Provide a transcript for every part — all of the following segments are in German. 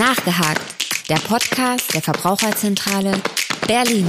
Nachgehakt, der Podcast der Verbraucherzentrale Berlin.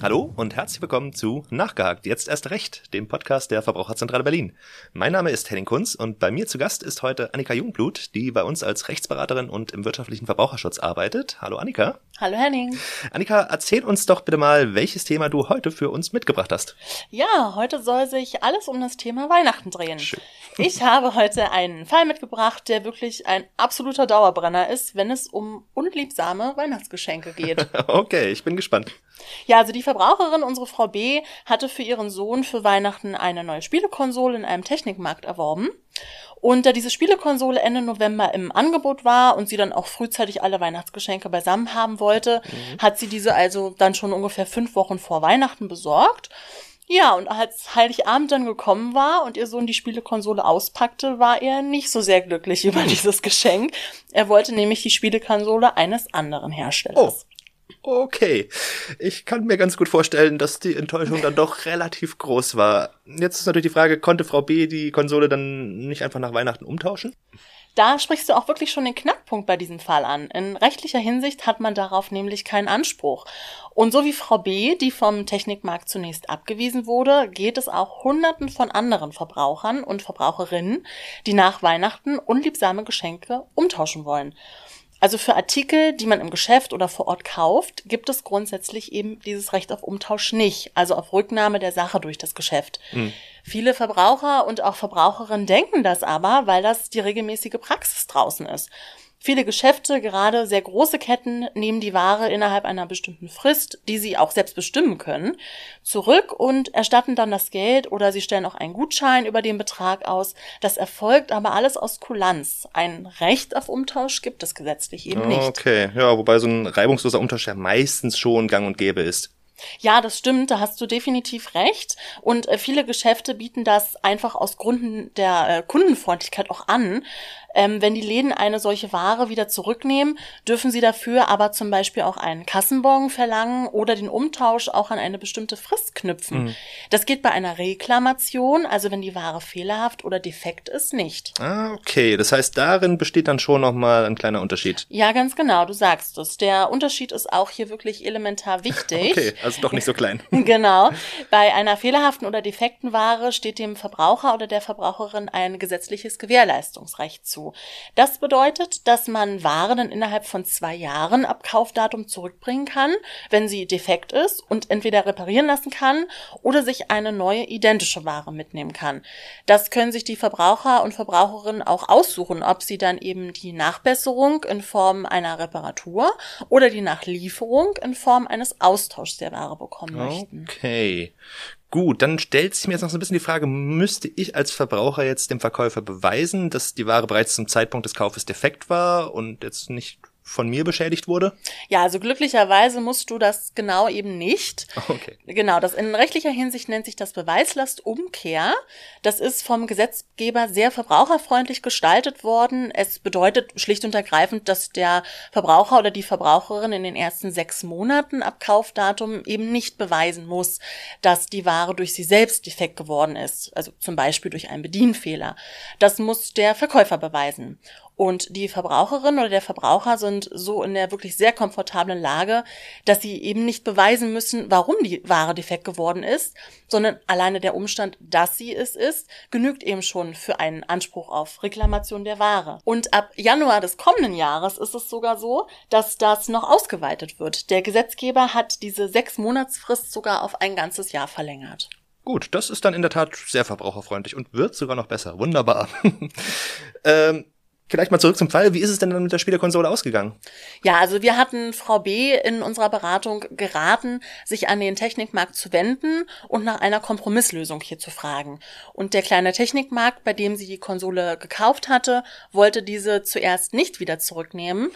Hallo und herzlich willkommen zu Nachgehakt, jetzt erst recht, dem Podcast der Verbraucherzentrale Berlin. Mein Name ist Henning Kunz und bei mir zu Gast ist heute Annika Jungblut, die bei uns als Rechtsberaterin und im wirtschaftlichen Verbraucherschutz arbeitet. Hallo Annika. Hallo Henning. Annika, erzähl uns doch bitte mal, welches Thema du heute für uns mitgebracht hast. Ja, heute soll sich alles um das Thema Weihnachten drehen. Schön. Ich habe heute einen Fall mitgebracht, der wirklich ein absoluter Dauerbrenner ist, wenn es um unliebsame Weihnachtsgeschenke geht. Okay, ich bin gespannt. Ja, also die Verbraucherin, unsere Frau B., hatte für ihren Sohn für Weihnachten eine neue Spielekonsole in einem Technikmarkt erworben. Und da diese Spielekonsole Ende November im Angebot war und sie dann auch frühzeitig alle Weihnachtsgeschenke beisammen haben wollte, hat sie diese also dann schon ungefähr 5 Wochen vor Weihnachten besorgt. Ja, und als Heiligabend dann gekommen war und ihr Sohn die Spielekonsole auspackte, war er nicht so sehr glücklich über dieses Geschenk. Er wollte nämlich die Spielekonsole eines anderen Herstellers. Oh. Okay, ich kann mir ganz gut vorstellen, dass die Enttäuschung dann doch relativ groß war. Jetzt ist natürlich die Frage, konnte Frau B. die Konsole dann nicht einfach nach Weihnachten umtauschen? Da sprichst du auch wirklich schon den Knackpunkt bei diesem Fall an. In rechtlicher Hinsicht hat man darauf nämlich keinen Anspruch. Und so wie Frau B., die vom Technikmarkt zunächst abgewiesen wurde, geht es auch Hunderten von anderen Verbrauchern und Verbraucherinnen, die nach Weihnachten unliebsame Geschenke umtauschen wollen. Also für Artikel, die man im Geschäft oder vor Ort kauft, gibt es grundsätzlich eben dieses Recht auf Umtausch nicht, also auf Rücknahme der Sache durch das Geschäft. Mhm. Viele Verbraucher und auch Verbraucherinnen denken das aber, weil das die regelmäßige Praxis draußen ist. Viele Geschäfte, gerade sehr große Ketten, nehmen die Ware innerhalb einer bestimmten Frist, die sie auch selbst bestimmen können, zurück und erstatten dann das Geld oder sie stellen auch einen Gutschein über den Betrag aus. Das erfolgt aber alles aus Kulanz. Ein Recht auf Umtausch gibt es gesetzlich eben nicht. Okay, ja, wobei so ein reibungsloser Umtausch ja meistens schon gang und gäbe ist. Ja, das stimmt, da hast du definitiv recht und viele Geschäfte bieten das einfach aus Gründen der Kundenfreundlichkeit auch an. Wenn die Läden eine solche Ware wieder zurücknehmen, dürfen sie dafür aber zum Beispiel auch einen Kassenbon verlangen oder den Umtausch auch an eine bestimmte Frist knüpfen. Mhm. Das geht bei einer Reklamation, also wenn die Ware fehlerhaft oder defekt ist, nicht. Ah, okay. Das heißt, darin besteht dann schon nochmal ein kleiner Unterschied. Ja, ganz genau. Du sagst es. Der Unterschied ist auch hier wirklich elementar wichtig. Okay, also doch nicht so klein. Genau. Bei einer fehlerhaften oder defekten Ware steht dem Verbraucher oder der Verbraucherin ein gesetzliches Gewährleistungsrecht zu. Das bedeutet, dass man Ware dann innerhalb von 2 Jahren ab Kaufdatum zurückbringen kann, wenn sie defekt ist und entweder reparieren lassen kann oder sich eine neue identische Ware mitnehmen kann. Das können sich die Verbraucher und Verbraucherinnen auch aussuchen, ob sie dann eben die Nachbesserung in Form einer Reparatur oder die Nachlieferung in Form eines Austauschs der Ware bekommen möchten. Okay. Gut, dann stellt sich mir jetzt noch so ein bisschen die Frage, müsste ich als Verbraucher jetzt dem Verkäufer beweisen, dass die Ware bereits zum Zeitpunkt des Kaufes defekt war und jetzt nicht von mir beschädigt wurde? Ja, also glücklicherweise musst du das genau eben nicht. Okay. Genau, das in rechtlicher Hinsicht nennt sich das Beweislastumkehr. Das ist vom Gesetzgeber sehr verbraucherfreundlich gestaltet worden. Es bedeutet schlicht und ergreifend, dass der Verbraucher oder die Verbraucherin in den ersten 6 Monaten ab Kaufdatum eben nicht beweisen muss, dass die Ware durch sie selbst defekt geworden ist. Also zum Beispiel durch einen Bedienfehler. Das muss der Verkäufer beweisen. Und die Verbraucherin oder der Verbraucher sind so in der wirklich sehr komfortablen Lage, dass sie eben nicht beweisen müssen, warum die Ware defekt geworden ist, sondern alleine der Umstand, dass sie es ist, genügt eben schon für einen Anspruch auf Reklamation der Ware. Und ab Januar des kommenden Jahres ist es sogar so, dass das noch ausgeweitet wird. Der Gesetzgeber hat diese 6-Monatsfrist sogar auf ein ganzes Jahr verlängert. Gut, das ist dann in der Tat sehr verbraucherfreundlich und wird sogar noch besser. Wunderbar. Vielleicht mal zurück zum Fall. Wie ist es denn dann mit der Spielekonsole ausgegangen? Ja, also wir hatten Frau B. in unserer Beratung geraten, sich an den Technikmarkt zu wenden und nach einer Kompromisslösung hier zu fragen. Und der kleine Technikmarkt, bei dem sie die Konsole gekauft hatte, wollte diese zuerst nicht wieder zurücknehmen.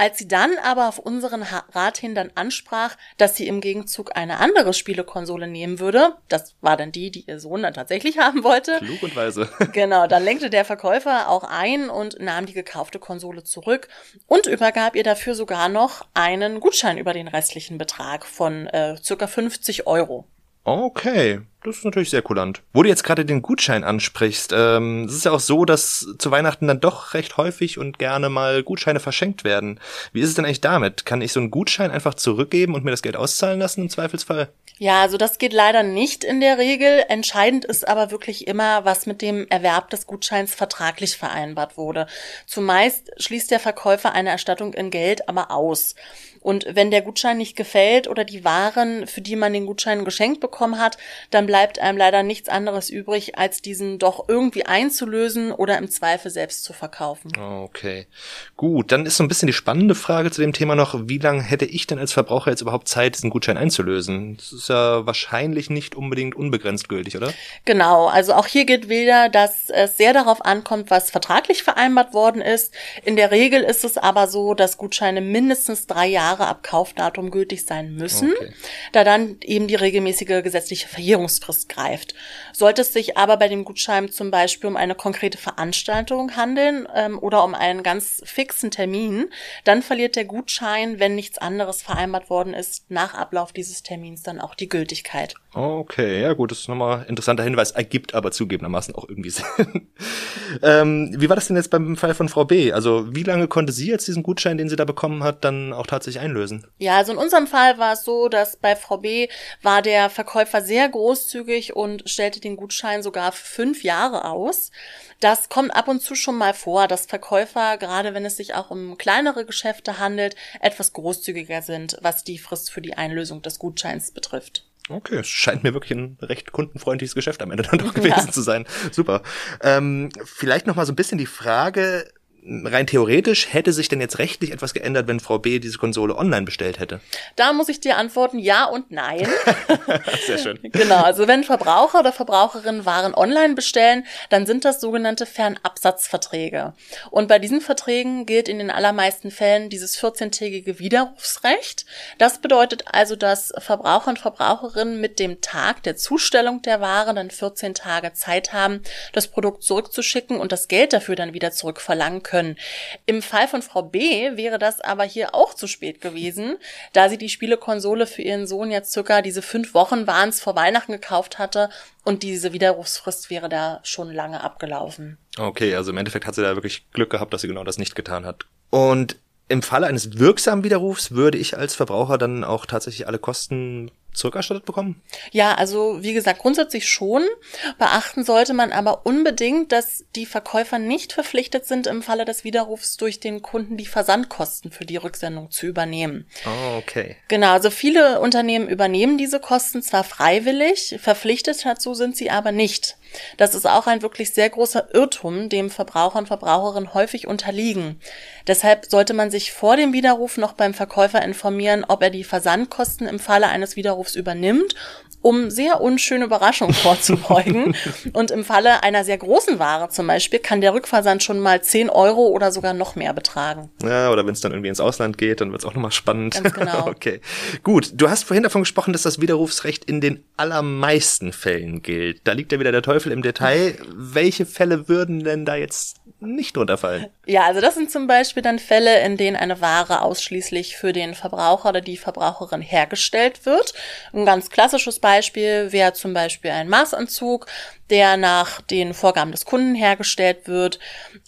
Als sie dann aber auf unseren Rat hin dann ansprach, dass sie im Gegenzug eine andere Spielekonsole nehmen würde, das war dann die ihr Sohn dann tatsächlich haben wollte. Klug und weise. Genau, dann lenkte der Verkäufer auch ein und nahm die gekaufte Konsole zurück und übergab ihr dafür sogar noch einen Gutschein über den restlichen Betrag von ca. 50 Euro. Okay, das ist natürlich sehr kulant. Wo du jetzt gerade den Gutschein ansprichst, es ist ja auch so, dass zu Weihnachten dann doch recht häufig und gerne mal Gutscheine verschenkt werden. Wie ist es denn eigentlich damit? Kann ich so einen Gutschein einfach zurückgeben und mir das Geld auszahlen lassen im Zweifelsfall? Ja, also das geht leider nicht in der Regel. Entscheidend ist aber wirklich immer, was mit dem Erwerb des Gutscheins vertraglich vereinbart wurde. Zumeist schließt der Verkäufer eine Erstattung in Geld aber aus. Und wenn der Gutschein nicht gefällt oder die Waren, für die man den Gutschein geschenkt bekommen hat, dann bleibt einem leider nichts anderes übrig, als diesen doch irgendwie einzulösen oder im Zweifel selbst zu verkaufen. Okay, gut. Dann ist so ein bisschen die spannende Frage zu dem Thema noch, wie lange hätte ich denn als Verbraucher jetzt überhaupt Zeit, diesen Gutschein einzulösen? Das ist ja wahrscheinlich nicht unbedingt unbegrenzt gültig, oder? Genau, also auch hier gilt wieder, dass es sehr darauf ankommt, was vertraglich vereinbart worden ist. In der Regel ist es aber so, dass Gutscheine mindestens 3 Jahre ab Kaufdatum gültig sein müssen, okay, da dann eben die regelmäßige gesetzliche Verjährungsfrist greift. Sollte es sich aber bei dem Gutschein zum Beispiel um eine konkrete Veranstaltung handeln oder um einen ganz fixen Termin, dann verliert der Gutschein, wenn nichts anderes vereinbart worden ist, nach Ablauf dieses Termins dann auch die Gültigkeit. Okay, ja gut, das ist nochmal ein interessanter Hinweis, ergibt aber zugegebenermaßen auch irgendwie Sinn. Wie war das denn jetzt beim Fall von Frau B.? Also wie lange konnte sie jetzt diesen Gutschein, den sie da bekommen hat, dann auch tatsächlich einlösen? Ja, also in unserem Fall war es so, dass bei Frau B. war der Verkäufer sehr großzügig und stellte den Gutschein sogar für 5 Jahre aus. Das kommt ab und zu schon mal vor, dass Verkäufer, gerade wenn es sich auch um kleinere Geschäfte handelt, etwas großzügiger sind, was die Frist für die Einlösung des Gutscheins betrifft. Okay, es scheint mir wirklich ein recht kundenfreundliches Geschäft am Ende dann doch gewesen zu sein. Super. Vielleicht nochmal so ein bisschen die Frage, rein theoretisch, hätte sich denn jetzt rechtlich etwas geändert, wenn Frau B. diese Konsole online bestellt hätte? Da muss ich dir antworten, ja und nein. Sehr schön. Genau, also wenn Verbraucher oder Verbraucherinnen Waren online bestellen, dann sind das sogenannte Fernabsatzverträge. Und bei diesen Verträgen gilt in den allermeisten Fällen dieses 14-tägige Widerrufsrecht. Das bedeutet also, dass Verbraucher und Verbraucherinnen mit dem Tag der Zustellung der Ware dann 14 Tage Zeit haben, das Produkt zurückzuschicken und das Geld dafür dann wieder zurückverlangen können. Im Fall von Frau B. wäre das aber hier auch zu spät gewesen, da sie die Spielekonsole für ihren Sohn jetzt circa diese 5 Wochen waren es vor Weihnachten gekauft hatte und diese Widerrufsfrist wäre da schon lange abgelaufen. Okay, also im Endeffekt hat sie da wirklich Glück gehabt, dass sie genau das nicht getan hat. Und im Falle eines wirksamen Widerrufs würde ich als Verbraucher dann auch tatsächlich alle Kosten zurückerstattet bekommen? Ja, also wie gesagt, grundsätzlich schon. Beachten sollte man aber unbedingt, dass die Verkäufer nicht verpflichtet sind, im Falle des Widerrufs durch den Kunden die Versandkosten für die Rücksendung zu übernehmen. Oh, okay. Genau, also viele Unternehmen übernehmen diese Kosten zwar freiwillig, verpflichtet dazu sind sie aber nicht. Das ist auch ein wirklich sehr großer Irrtum, dem Verbraucher und Verbraucherinnen häufig unterliegen. Deshalb sollte man sich vor dem Widerruf noch beim Verkäufer informieren, ob er die Versandkosten im Falle eines Widerrufs übernimmt, um sehr unschöne Überraschungen vorzubeugen. Und im Falle einer sehr großen Ware zum Beispiel kann der Rückversand schon mal 10 € oder sogar noch mehr betragen. Ja, oder wenn es dann irgendwie ins Ausland geht, dann wird es auch nochmal spannend. Ganz genau. Okay, gut. Du hast vorhin davon gesprochen, dass das Widerrufsrecht in den allermeisten Fällen gilt. Da liegt ja wieder der Teufel im Detail. Welche Fälle würden denn da jetzt nicht drunter fallen? Ja, also das sind zum Beispiel dann Fälle, in denen eine Ware ausschließlich für den Verbraucher oder die Verbraucherin hergestellt wird. Ein ganz klassisches Beispiel wäre zum Beispiel ein Maßanzug, der nach den Vorgaben des Kunden hergestellt wird,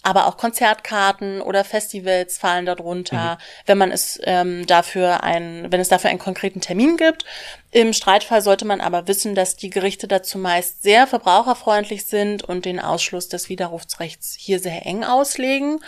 aber auch Konzertkarten oder Festivals fallen darunter, wenn es dafür einen konkreten Termin gibt. Im Streitfall sollte man aber wissen, dass die Gerichte dazu meist sehr verbraucherfreundlich sind und den Ausschluss des Widerrufsrechts hier sehr eng auslegen.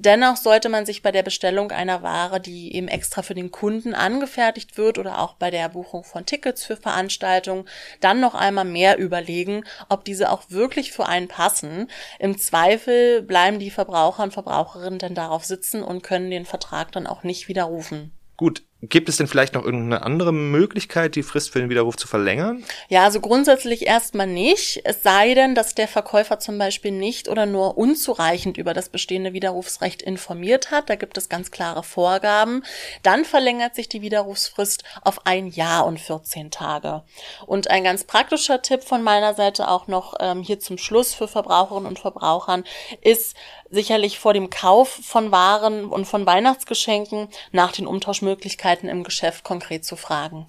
Dennoch sollte man sich bei der Bestellung einer Ware, die eben extra für den Kunden angefertigt wird oder auch bei der Buchung von Tickets für Veranstaltungen, dann noch einmal mehr überlegen, ob diese auch wirklich für einen passen. Im Zweifel bleiben die Verbraucher und Verbraucherinnen dann darauf sitzen und können den Vertrag dann auch nicht widerrufen. Gut, gibt es denn vielleicht noch irgendeine andere Möglichkeit, die Frist für den Widerruf zu verlängern? Ja, also grundsätzlich erstmal nicht, es sei denn, dass der Verkäufer zum Beispiel nicht oder nur unzureichend über das bestehende Widerrufsrecht informiert hat. Da gibt es ganz klare Vorgaben. Dann verlängert sich die Widerrufsfrist auf 1 Jahr und 14 Tage. Und ein ganz praktischer Tipp von meiner Seite auch noch hier zum Schluss für Verbraucherinnen und Verbrauchern ist, sicherlich vor dem Kauf von Waren und von Weihnachtsgeschenken nach den Umtauschmöglichkeiten Möglichkeiten im Geschäft konkret zu fragen.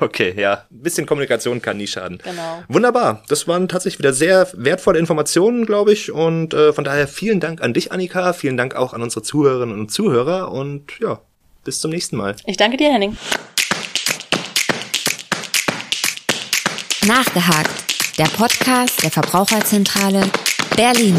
Okay, ja. Ein bisschen Kommunikation kann nie schaden. Genau. Wunderbar. Das waren tatsächlich wieder sehr wertvolle Informationen, glaube ich. Und von daher vielen Dank an dich, Annika. Vielen Dank auch an unsere Zuhörerinnen und Zuhörer. Und ja, bis zum nächsten Mal. Ich danke dir, Henning. Nachgehakt. Der Podcast der Verbraucherzentrale Berlin.